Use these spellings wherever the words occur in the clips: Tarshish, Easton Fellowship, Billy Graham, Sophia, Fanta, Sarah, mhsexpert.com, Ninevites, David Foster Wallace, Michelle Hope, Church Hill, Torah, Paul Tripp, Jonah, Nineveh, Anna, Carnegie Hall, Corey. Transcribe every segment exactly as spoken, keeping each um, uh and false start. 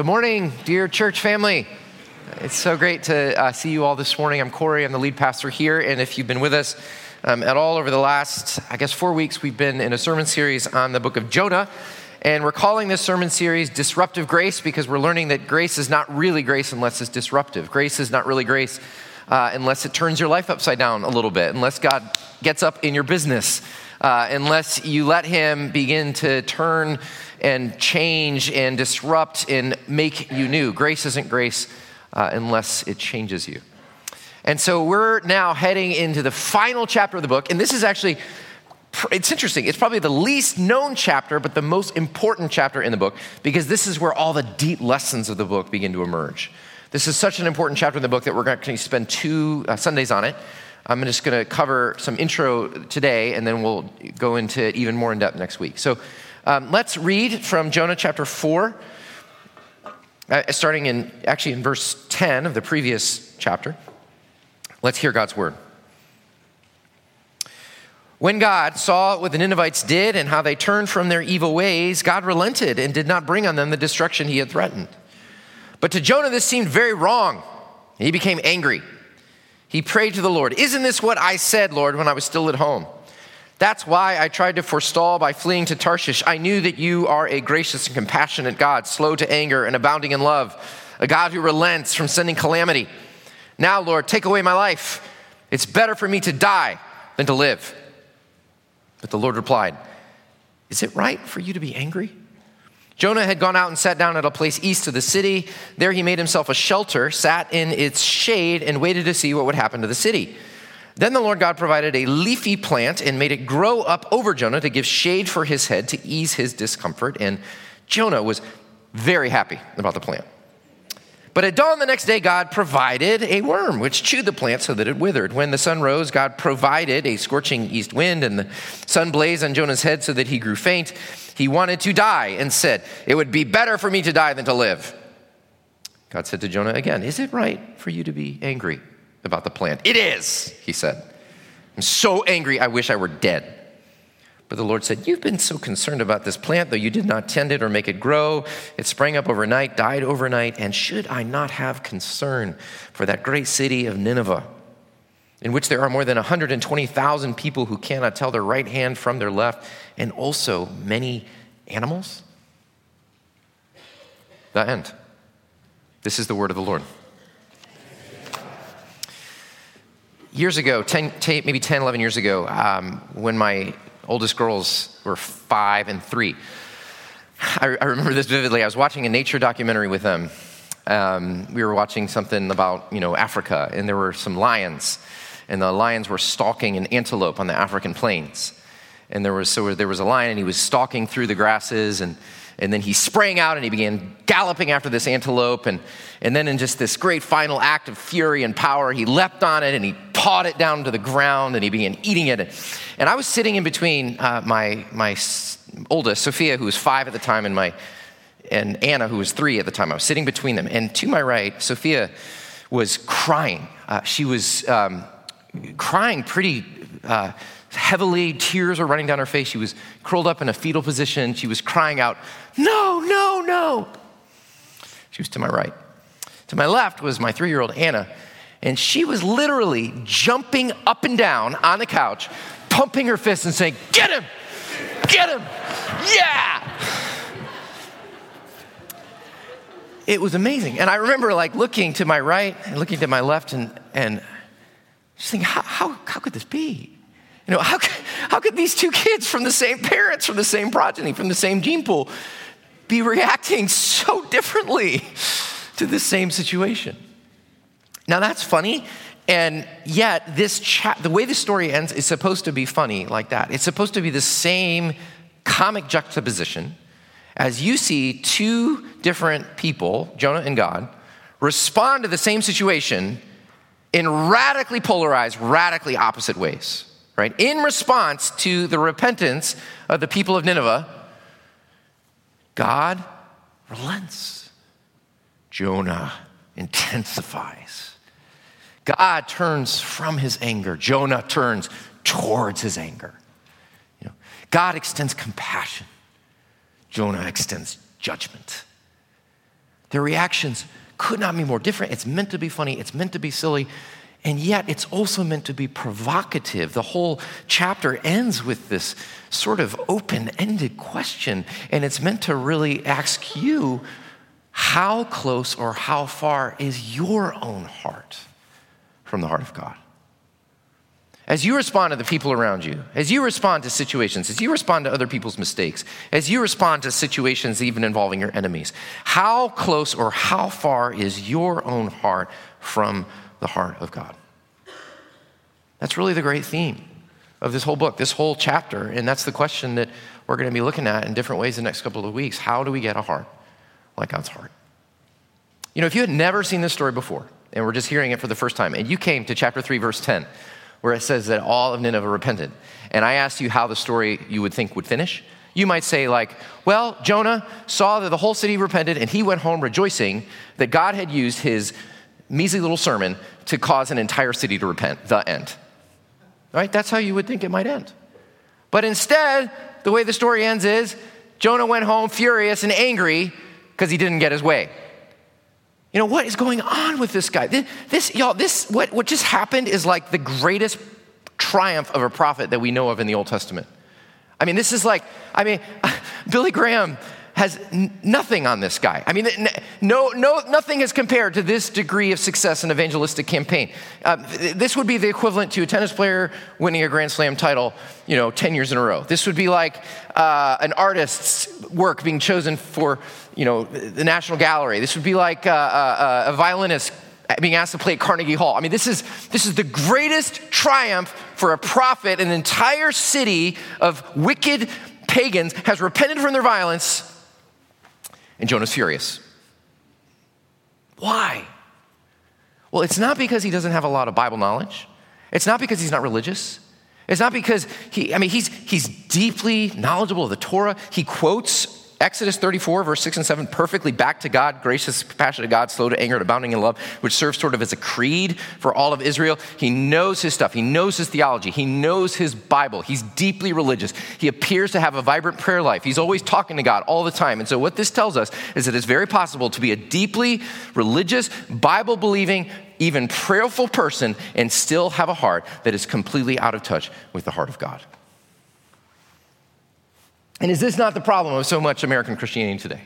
Good morning, dear church family. It's so great to uh, see you all this morning. I'm Corey. I'm the lead pastor here. And if you've been with us um, at all over the last, I guess, four weeks, we've been in a sermon series on the book of Jonah. And we're calling this sermon series Disruptive Grace because we're learning that grace is not really grace unless it's disruptive. Grace is not really grace uh, unless it turns your life upside down a little bit, unless God gets up in your business, uh, unless you let him begin to turn and change and disrupt and make you new. Grace isn't grace uh, unless it changes you. And so we're now heading into the final chapter of the book. And this is actually, it's interesting. It's probably the least known chapter, but the most important chapter in the book, because this is where all the deep lessons of the book begin to emerge. This is such an important chapter in the book that we're going to spend two uh, Sundays on it. I'm just going to cover some intro today, and then we'll go into it even more in depth next week. So Um, let's read from Jonah chapter four, uh, starting in, actually in verse ten of the previous chapter. Let's hear God's word. When God saw what the Ninevites did and how they turned from their evil ways, God relented and did not bring on them the destruction he had threatened. But to Jonah this seemed very wrong, and he became angry. He prayed to the Lord, "Isn't this what I said, Lord, when I was still at home? That's why I tried to forestall by fleeing to Tarshish. I knew that you are a gracious and compassionate God, slow to anger and abounding in love, a God who relents from sending calamity. Now, Lord, take away my life. It's better for me to die than to live." But the Lord replied, "Is it right for you to be angry?" Jonah had gone out and sat down at a place east of the city. There he made himself a shelter, sat in its shade, and waited to see what would happen to the city. Then the Lord God provided a leafy plant and made it grow up over Jonah to give shade for his head to ease his discomfort. And Jonah was very happy about the plant. But at dawn the next day, God provided a worm, which chewed the plant so that it withered. When the sun rose, God provided a scorching east wind, and the sun blazed on Jonah's head so that he grew faint. He wanted to die and said, "It would be better for me to die than to live." God said to Jonah again, "Is it right for you to be angry about the plant?" "It is," he said. "I'm so angry, I wish I were dead." But the Lord said, "You've been so concerned about this plant, though you did not tend it or make it grow. It sprang up overnight, died overnight, and should I not have concern for that great city of Nineveh, in which there are more than one hundred twenty thousand people who cannot tell their right hand from their left, and also many animals?" The end. This is the word of the Lord. Years ago, ten, maybe ten, eleven years ago, um, when my oldest girls were five and three, I, I remember this vividly. I was watching a nature documentary with them. Um, we were watching something about, you know, Africa, and there were some lions, and the lions were stalking an antelope on the African plains. And there was so there was a lion, and he was stalking through the grasses, and and then he sprang out and he began galloping after this antelope. And, and then in just this great final act of fury and power, he leapt on it and he pawed it down to the ground and he began eating it. And I was sitting in between uh, my my oldest, Sophia, who was five at the time, and my and Anna, who was three at the time. I was sitting between them. And to my right, Sophia was crying. Uh, she was um, crying pretty uh, heavily. Tears were running down her face. She was curled up in a fetal position. She was crying out, "No, no, no." She was to my right. To my left was my three-year-old Anna, and she was literally jumping up and down on the couch, pumping her fists and saying, "Get him! Get him! Yeah!" It was amazing. And I remember like looking to my right and looking to my left and, and just thinking, how, how, how could this be? You know, how could, how could these two kids from the same parents, from the same progeny, from the same gene pool be reacting so differently to the same situation? Now that's funny, and yet this cha- the way the story ends is supposed to be funny like that. It's supposed to be the same comic juxtaposition as you see two different people, Jonah and God, respond to the same situation in radically polarized, radically opposite ways. Right? In response to the repentance of the people of Nineveh, God relents. Jonah intensifies. God turns from his anger. Jonah turns towards his anger. You know, God extends compassion. Jonah extends judgment. Their reactions could not be more different. It's meant to be funny. It's meant to be silly. And yet it's also meant to be provocative. The whole chapter ends with this sort of open-ended question. And it's meant to really ask you, how close or how far is your own heart from the heart of God? As you respond to the people around you, as you respond to situations, as you respond to other people's mistakes, as you respond to situations even involving your enemies, how close or how far is your own heart from the heart of God? That's really the great theme of this whole book, this whole chapter, and that's the question that we're going to be looking at in different ways the next couple of weeks. How do we get a heart like God's heart? You know, if you had never seen this story before, and we're just hearing it for the first time, and you came to chapter three, verse ten, where it says that all of Nineveh repented. And I asked you how the story you would think would finish. You might say like, well, Jonah saw that the whole city repented and he went home rejoicing that God had used his measly little sermon to cause an entire city to repent, the end. Right? That's how you would think it might end. But instead, the way the story ends is Jonah went home furious and angry because he didn't get his way. You know, what is going on with this guy? This, this y'all, this, what, what just happened is like the greatest triumph of a prophet that we know of in the Old Testament. I mean, this is like, I mean, Billy Graham has n- nothing on this guy. I mean, n- no, no, nothing is compared to this degree of success in evangelistic campaign. Uh, this would be the equivalent to a tennis player winning a Grand Slam title, you know, ten years in a row. This would be like uh, an artist's work being chosen for, you know, the National Gallery. This would be like uh, uh, a violinist being asked to play at Carnegie Hall. I mean, this is this is the greatest triumph for a prophet. An entire city of wicked pagans has repented from their violence. And Jonah's furious. Why? Well, it's not because he doesn't have a lot of Bible knowledge. It's not because he's not religious. It's not because he, I mean, he's he's deeply knowledgeable of the Torah. He quotes Exodus thirty-four, verse six and seven, perfectly back to God, gracious, compassionate God, slow to anger, and abounding in love, which serves sort of as a creed for all of Israel. He knows his stuff. He knows his theology. He knows his Bible. He's deeply religious. He appears to have a vibrant prayer life. He's always talking to God all the time. And so what this tells us is that it's very possible to be a deeply religious, Bible-believing, even prayerful person and still have a heart that is completely out of touch with the heart of God. And is this not the problem of so much American Christianity today?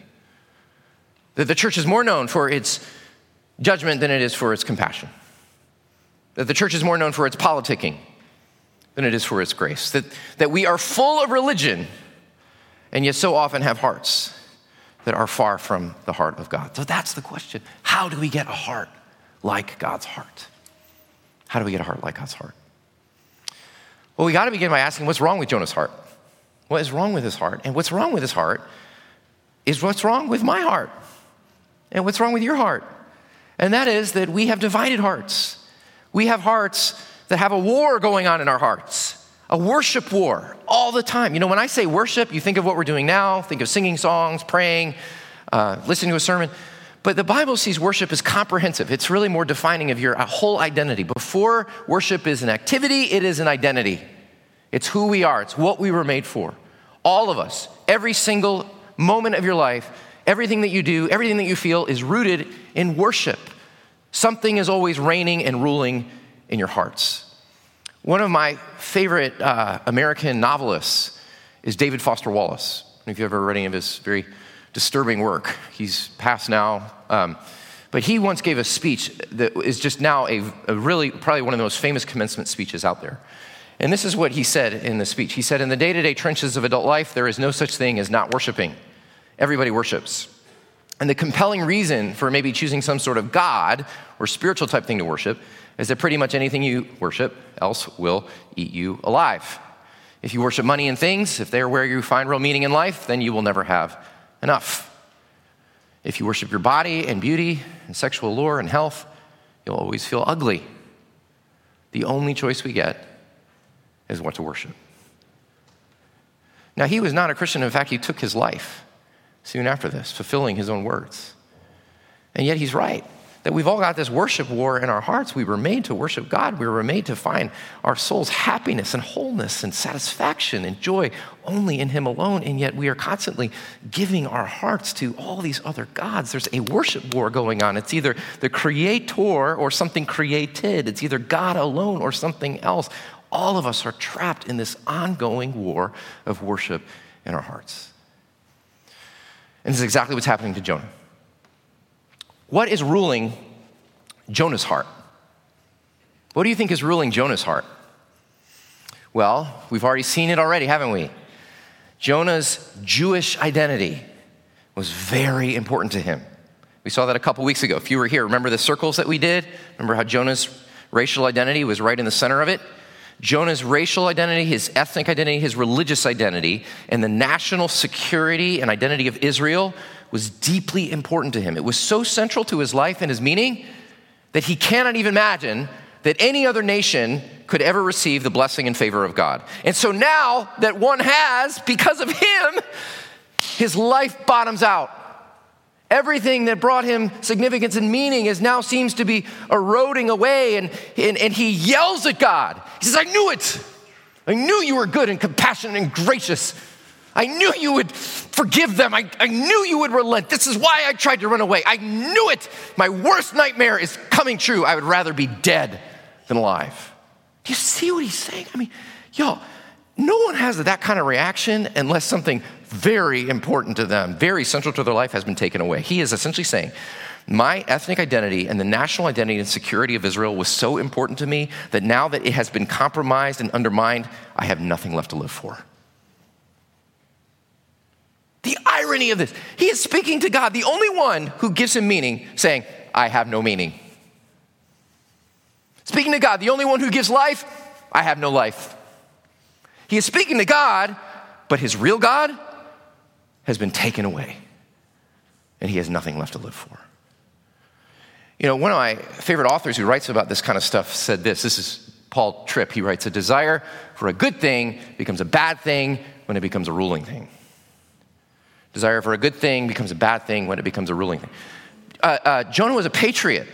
That the church is more known for its judgment than it is for its compassion. That the church is more known for its politicking than it is for its grace. That, that we are full of religion and yet so often have hearts that are far from the heart of God. So that's the question. How do we get a heart like God's heart? How do we get a heart like God's heart? Well, we got to begin by asking what's wrong with Jonah's heart? What is wrong with his heart? And what's wrong with his heart is what's wrong with my heart. And what's wrong with your heart? And that is that we have divided hearts. We have hearts that have a war going on in our hearts. A worship war all the time. You know, when I say worship, you think of what we're doing now. Think of singing songs, praying, uh, listening to a sermon. But the Bible sees worship as comprehensive. It's really more defining of your whole identity. Before worship is an activity, it is an identity. It's who we are. It's what we were made for. All of us, every single moment of your life, everything that you do, everything that you feel is rooted in worship. Something is always reigning and ruling in your hearts. One of my favorite uh, American novelists is David Foster Wallace. I don't know if you've ever read any of his very disturbing work. He's passed now. Um, but he once gave a speech that is just now a, a really, probably one of the most famous commencement speeches out there. And this is what he said in the speech. He said, in the day-to-day trenches of adult life, there is no such thing as not worshiping. Everybody worships. And the compelling reason for maybe choosing some sort of God or spiritual type thing to worship is that pretty much anything you worship else will eat you alive. If you worship money and things, if they're where you find real meaning in life, then you will never have enough. If you worship your body and beauty and sexual lure and health, you'll always feel ugly. The only choice we get is what to worship. Now, he was not a Christian. In fact, he took his life soon after this, fulfilling his own words. And yet he's right. that we've all got this worship war in our hearts. We were made to worship God. We were made to find our soul's happiness and wholeness and satisfaction and joy only in him alone, and yet we are constantly giving our hearts to all these other gods. There's a worship war going on. It's either the creator or something created. It's either God alone or something else. All of us are trapped in this ongoing war of worship in our hearts. And this is exactly what's happening to Jonah. What is ruling Jonah's heart? What do you think is ruling Jonah's heart? Well, we've already seen it already, haven't we? Jonah's Jewish identity was very important to him. We saw that a couple weeks ago. If you were here, remember the circles that we did? Remember how Jonah's racial identity was right in the center of it? Jonah's racial identity, his ethnic identity, his religious identity, and the national security and identity of Israel was deeply important to him. It was so central to his life and his meaning that he cannot even imagine that any other nation could ever receive the blessing and favor of God. And so now that one has, because of him, his life bottoms out. Everything that brought him significance and meaning is now seems to be eroding away, and, and, and he yells at God. He says, I knew it. I knew you were good and compassionate and gracious. I knew you would forgive them. I, I knew you would relent. This is why I tried to run away. I knew it. My worst nightmare is coming true. I would rather be dead than alive. Do you see what he's saying? I mean, y'all, no one has that kind of reaction unless something very important to them, very central to their life, has been taken away. He is essentially saying, my ethnic identity and the national identity and security of Israel was so important to me that now that it has been compromised and undermined, I have nothing left to live for. The irony of this. He is speaking to God, the only one who gives him meaning, saying, I have no meaning. Speaking to God, the only one who gives life, I have no life. He is speaking to God, but his real God has been taken away, and he has nothing left to live for. You know, one of my favorite authors who writes about this kind of stuff said this. This is Paul Tripp. He writes, a desire for a good thing becomes a bad thing when it becomes a ruling thing. Desire for a good thing becomes a bad thing when it becomes a ruling thing. Uh, uh, Jonah was a patriot.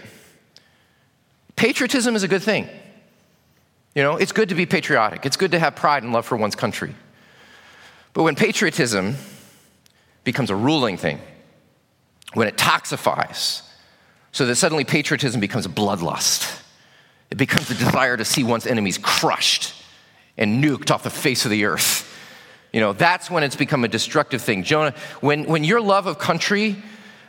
Patriotism is a good thing. You know, it's good to be patriotic. It's good to have pride and love for one's country. But when patriotism becomes a ruling thing, when it toxifies, so that suddenly patriotism becomes bloodlust. It becomes the desire to see one's enemies crushed and nuked off the face of the earth. You know, that's when it's become a destructive thing. Jonah, when, when your love of country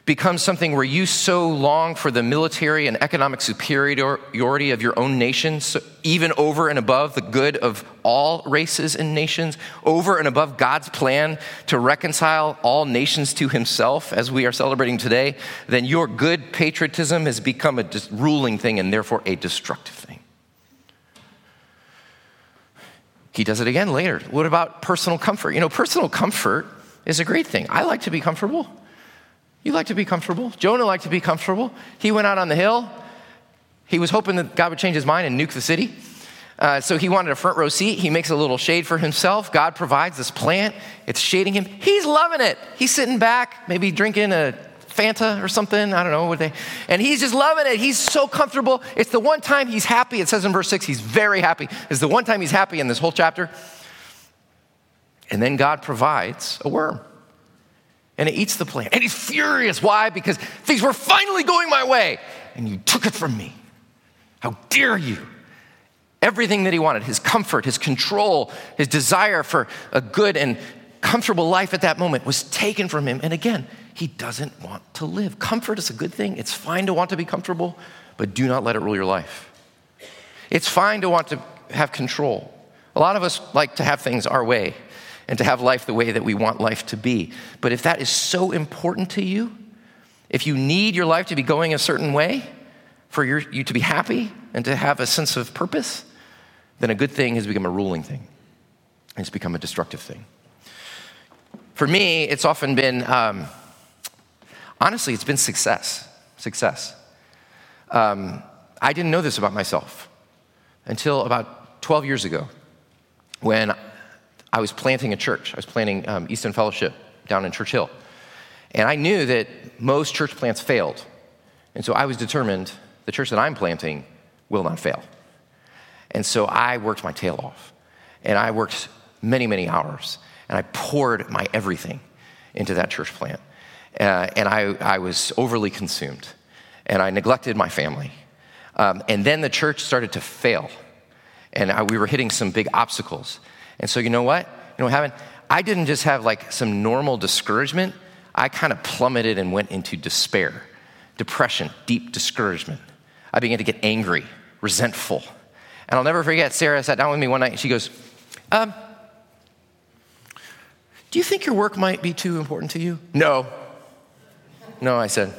becomes something where you so long for the military and economic superiority of your own nation, so even over and above the good of all races and nations, over and above God's plan to reconcile all nations to himself, as we are celebrating today, then your good patriotism has become a dis- ruling thing and therefore a destructive thing. He does it again later. What about personal comfort? You know, personal comfort is a great thing. I like to be comfortable. You like to be comfortable. Jonah liked to be comfortable. He went out on the hill. He was hoping that God would change his mind and nuke the city. Uh, so he wanted a front row seat. He makes a little shade for himself. God provides this plant. It's shading him. He's loving it. He's sitting back, maybe drinking a Fanta or something. I don't know. What they, and he's just loving it. He's so comfortable. It's the one time he's happy. It says in verse six, he's very happy. It's the one time he's happy in this whole chapter. And then God provides a worm. And it eats the plant. And he's furious. Why? Because things were finally going my way. And you took it from me. How dare you? Everything that he wanted, his comfort, his control, his desire for a good and comfortable life at that moment was taken from him. And again, he doesn't want to live. Comfort is a good thing. It's fine to want to be comfortable, but do not let it rule your life. It's fine to want to have control. A lot of us like to have things our way and to have life the way that we want life to be. But if that is so important to you, if you need your life to be going a certain way for your, you to be happy and to have a sense of purpose, then a good thing has become a ruling thing. It's become a destructive thing. For me, it's often been, um, honestly, it's been success, success. Um, I didn't know this about myself until about twelve years ago when I was planting a church. I was planting um, Easton Fellowship down in Church Hill. And I knew that most church plants failed. And so I was determined the church that I'm planting will not fail. And so I worked my tail off, and I worked many, many hours, and I poured my everything into that church plant. Uh, and I, I was overly consumed, and I neglected my family. Um, and then the church started to fail, and I, we were hitting some big obstacles. And so you know what? You know what happened? I didn't just have like some normal discouragement. I kind of plummeted and went into despair, depression, deep discouragement. I began to get angry, resentful. And I'll never forget, Sarah sat down with me one night, and she goes, um, do you think your work might be too important to you? No. No, I said.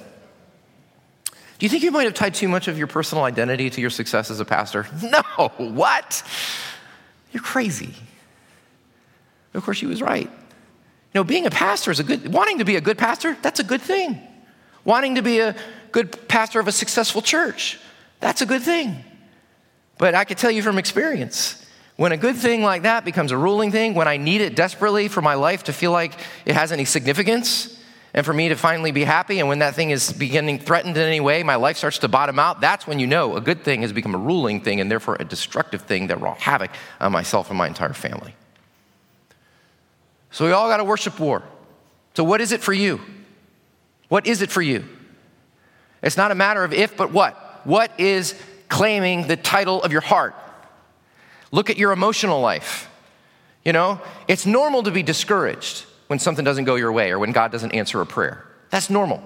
Do you think you might have tied too much of your personal identity to your success as a pastor? No, what? You're crazy. Of course, she was right. You know, being a pastor is a good, wanting to be a good pastor, that's a good thing. Wanting to be a good pastor of a successful church, that's a good thing. But I can tell you from experience, when a good thing like that becomes a ruling thing, when I need it desperately for my life to feel like it has any significance, and for me to finally be happy, and when that thing is beginning threatened in any way, my life starts to bottom out, that's when you know a good thing has become a ruling thing and therefore a destructive thing that wrought havoc on myself and my entire family. So we all got a worship war. So what is it for you? What is it for you? It's not a matter of if, but what. What is claiming the title of your heart? Look at your emotional life. You know, it's normal to be discouraged when something doesn't go your way or when God doesn't answer a prayer. That's normal.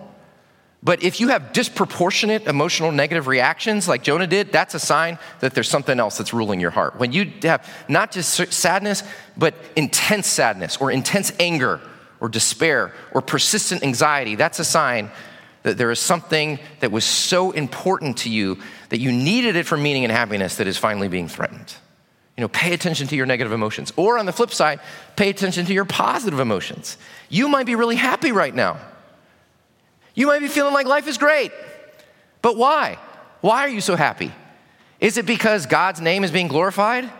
But if you have disproportionate emotional negative reactions like Jonah did, that's a sign that there's something else that's ruling your heart. When you have not just sadness, but intense sadness or intense anger or despair or persistent anxiety, that's a sign that there is something that was so important to you that you needed it for meaning and happiness that is finally being threatened. You know, pay attention to your negative emotions. Or on the flip side, pay attention to your positive emotions. You might be really happy right now. You might be feeling like life is great. But why? Why are you so happy? Is it because God's name is being glorified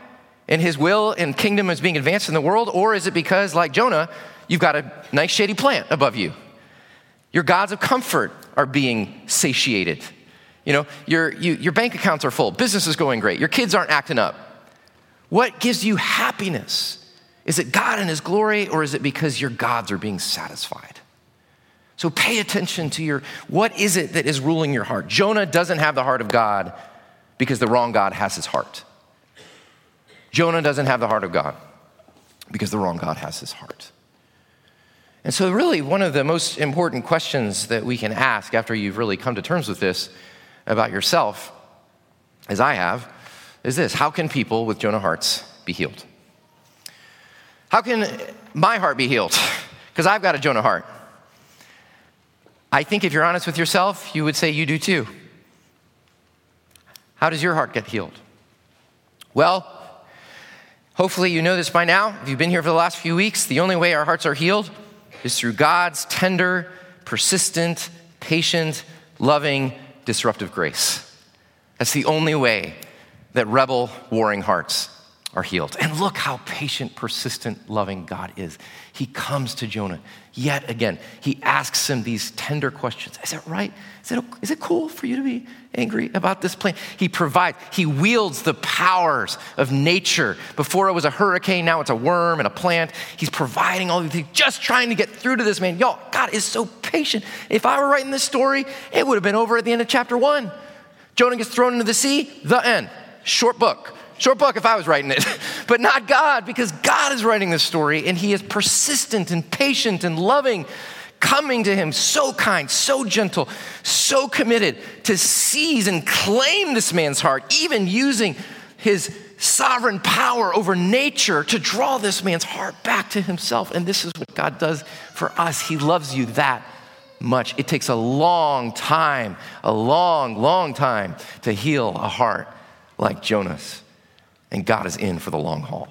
and his will and kingdom is being advanced in the world? Or is it because, like Jonah, you've got a nice shady plant above you? Your gods of comfort are being satiated. You know, your, you, your bank accounts are full. Business is going great. Your kids aren't acting up. What gives you happiness? Is it God and his glory, or is it because your gods are being satisfied? So pay attention to your, what is it that is ruling your heart? Jonah doesn't have the heart of God because the wrong God has his heart. Jonah doesn't have the heart of God because the wrong God has his heart. And so really one of the most important questions that we can ask after you've really come to terms with this about yourself, as I have, is this: how can people with Jonah hearts be healed? How can my heart be healed? Because I've got a Jonah heart. I think if you're honest with yourself, you would say you do too. How does your heart get healed? Well, hopefully you know this by now. If you've been here for the last few weeks, the only way our hearts are healed is through God's tender, persistent, patient, loving, disruptive grace. That's the only way that rebel, warring hearts are healed. And look how patient, persistent, loving God is. He comes to Jonah yet again. He asks him these tender questions. Is that right? Is it, is it cool for you to be angry about this plant? He provides, he wields the powers of nature. Before it was a hurricane, now it's a worm and a plant. He's providing all these things, just trying to get through to this man. Y'all, God is so patient. If I were writing this story, it would have been over at the end of chapter one. Jonah gets thrown into the sea, the end. Short book. Short book if I was writing it. But not God, because God is writing this story, and he is persistent and patient and loving, coming to him, so kind, so gentle, so committed to seize and claim this man's heart, even using his sovereign power over nature to draw this man's heart back to himself. And this is what God does for us. He loves you that much. It takes a long time, a long, long time to heal a heart like Jonah's, and God is in for the long haul.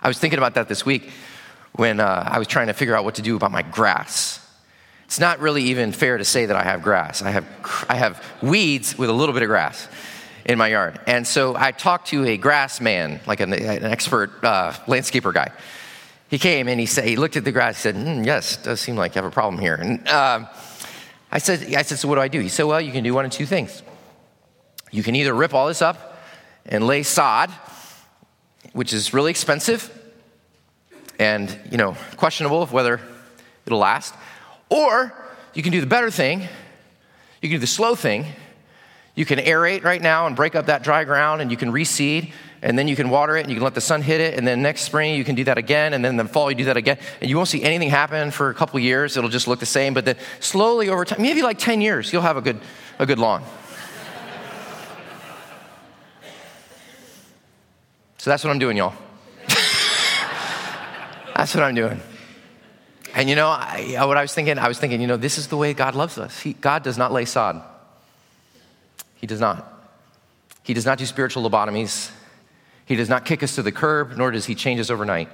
I was thinking about that this week when uh, I was trying to figure out what to do about my grass. It's not really even fair to say that I have grass. I have I have weeds with a little bit of grass in my yard. And so I talked to a grass man, like an, an expert uh, landscaper guy. He came and he said, he looked at the grass, he said, mm, yes, it does seem like you have a problem here. And um, I said, I said, so what do I do? He said, well, you can do one of two things. You can either rip all this up and lay sod, which is really expensive and, you know, questionable of whether it'll last. Or you can do the better thing. You can do the slow thing. You can aerate right now and break up that dry ground, and you can reseed, and then you can water it, and you can let the sun hit it, and then next spring you can do that again, and then the fall you do that again, and you won't see anything happen for a couple years. It'll just look the same, but then slowly over time, maybe like ten years, you'll have a good, a good lawn. So that's what I'm doing, y'all. That's what I'm doing. And you know, I, what I was thinking, I was thinking, you know, this is the way God loves us. He, God does not lay sod. He does not. He does not do spiritual lobotomies. He does not kick us to the curb, nor does he change us overnight.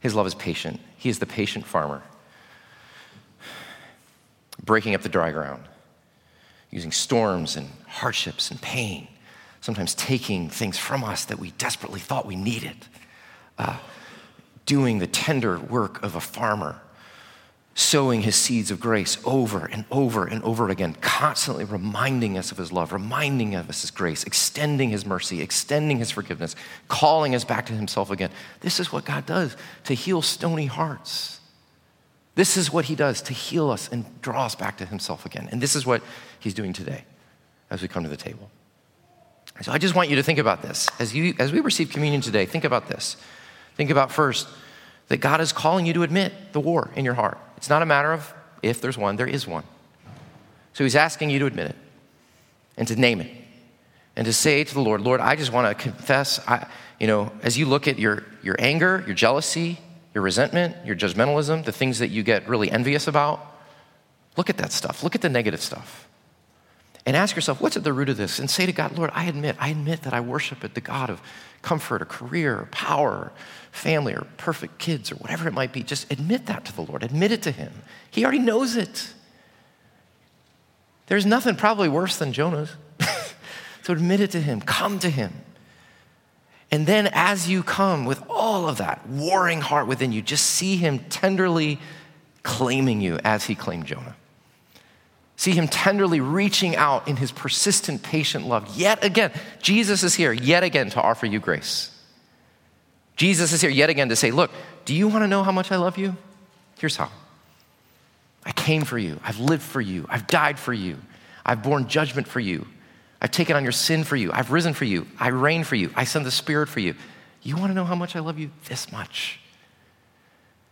His love is patient. He is the patient farmer, breaking up the dry ground, using storms and hardships and pain, sometimes taking things from us that we desperately thought we needed, uh, doing the tender work of a farmer, sowing his seeds of grace over and over and over again, constantly reminding us of his love, reminding us of his grace, extending his mercy, extending his forgiveness, calling us back to himself again. This is what God does to heal stony hearts. This is what he does to heal us and draw us back to himself again. And this is what he's doing today as we come to the table. So I just want you to think about this. As you, as we receive communion today, think about this. Think about first that God is calling you to admit the war in your heart. It's not a matter of if there's one, there is one. So he's asking you to admit it and to name it and to say to the Lord, Lord, I just want to confess, I, you know, as you look at your, your anger, your jealousy, your resentment, your judgmentalism, the things that you get really envious about, look at that stuff. Look at the negative stuff. And ask yourself, what's at the root of this? And say to God, Lord, I admit, I admit that I worship at the God of comfort or career or power or family or perfect kids or whatever it might be. Just admit that to the Lord. Admit it to him. He already knows it. There's nothing probably worse than Jonah's. So admit it to him. Come to him. And then as you come with all of that warring heart within you, just see him tenderly claiming you as he claimed Jonah. See him tenderly reaching out in his persistent, patient love. Yet again, Jesus is here yet again to offer you grace. Jesus is here yet again to say, look, do you want to know how much I love you? Here's how. I came for you. I've lived for you. I've died for you. I've borne judgment for you. I've taken on your sin for you. I've risen for you. I reign for you. I send the Spirit for you. You want to know how much I love you? This much.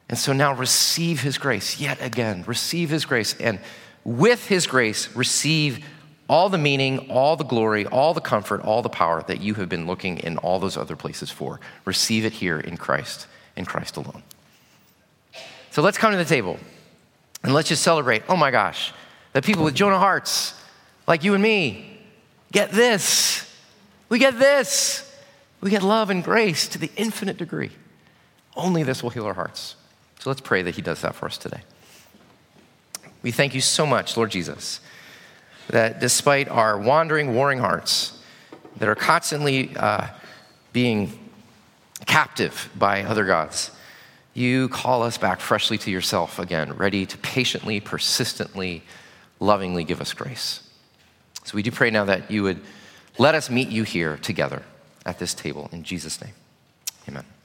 And so now receive his grace yet again. Receive his grace and with his grace, receive all the meaning, all the glory, all the comfort, all the power that you have been looking in all those other places for. Receive it here in Christ, in Christ alone. So let's come to the table and let's just celebrate. Oh my gosh, that people with Jonah hearts, like you and me, get this. We get this. We get love and grace to the infinite degree. Only this will heal our hearts. So let's pray that he does that for us today. We thank you so much, Lord Jesus, that despite our wandering, warring hearts that are constantly uh, being captive by other gods, you call us back freshly to yourself again, ready to patiently, persistently, lovingly give us grace. So we do pray now that you would let us meet you here together at this table. In Jesus' name, amen.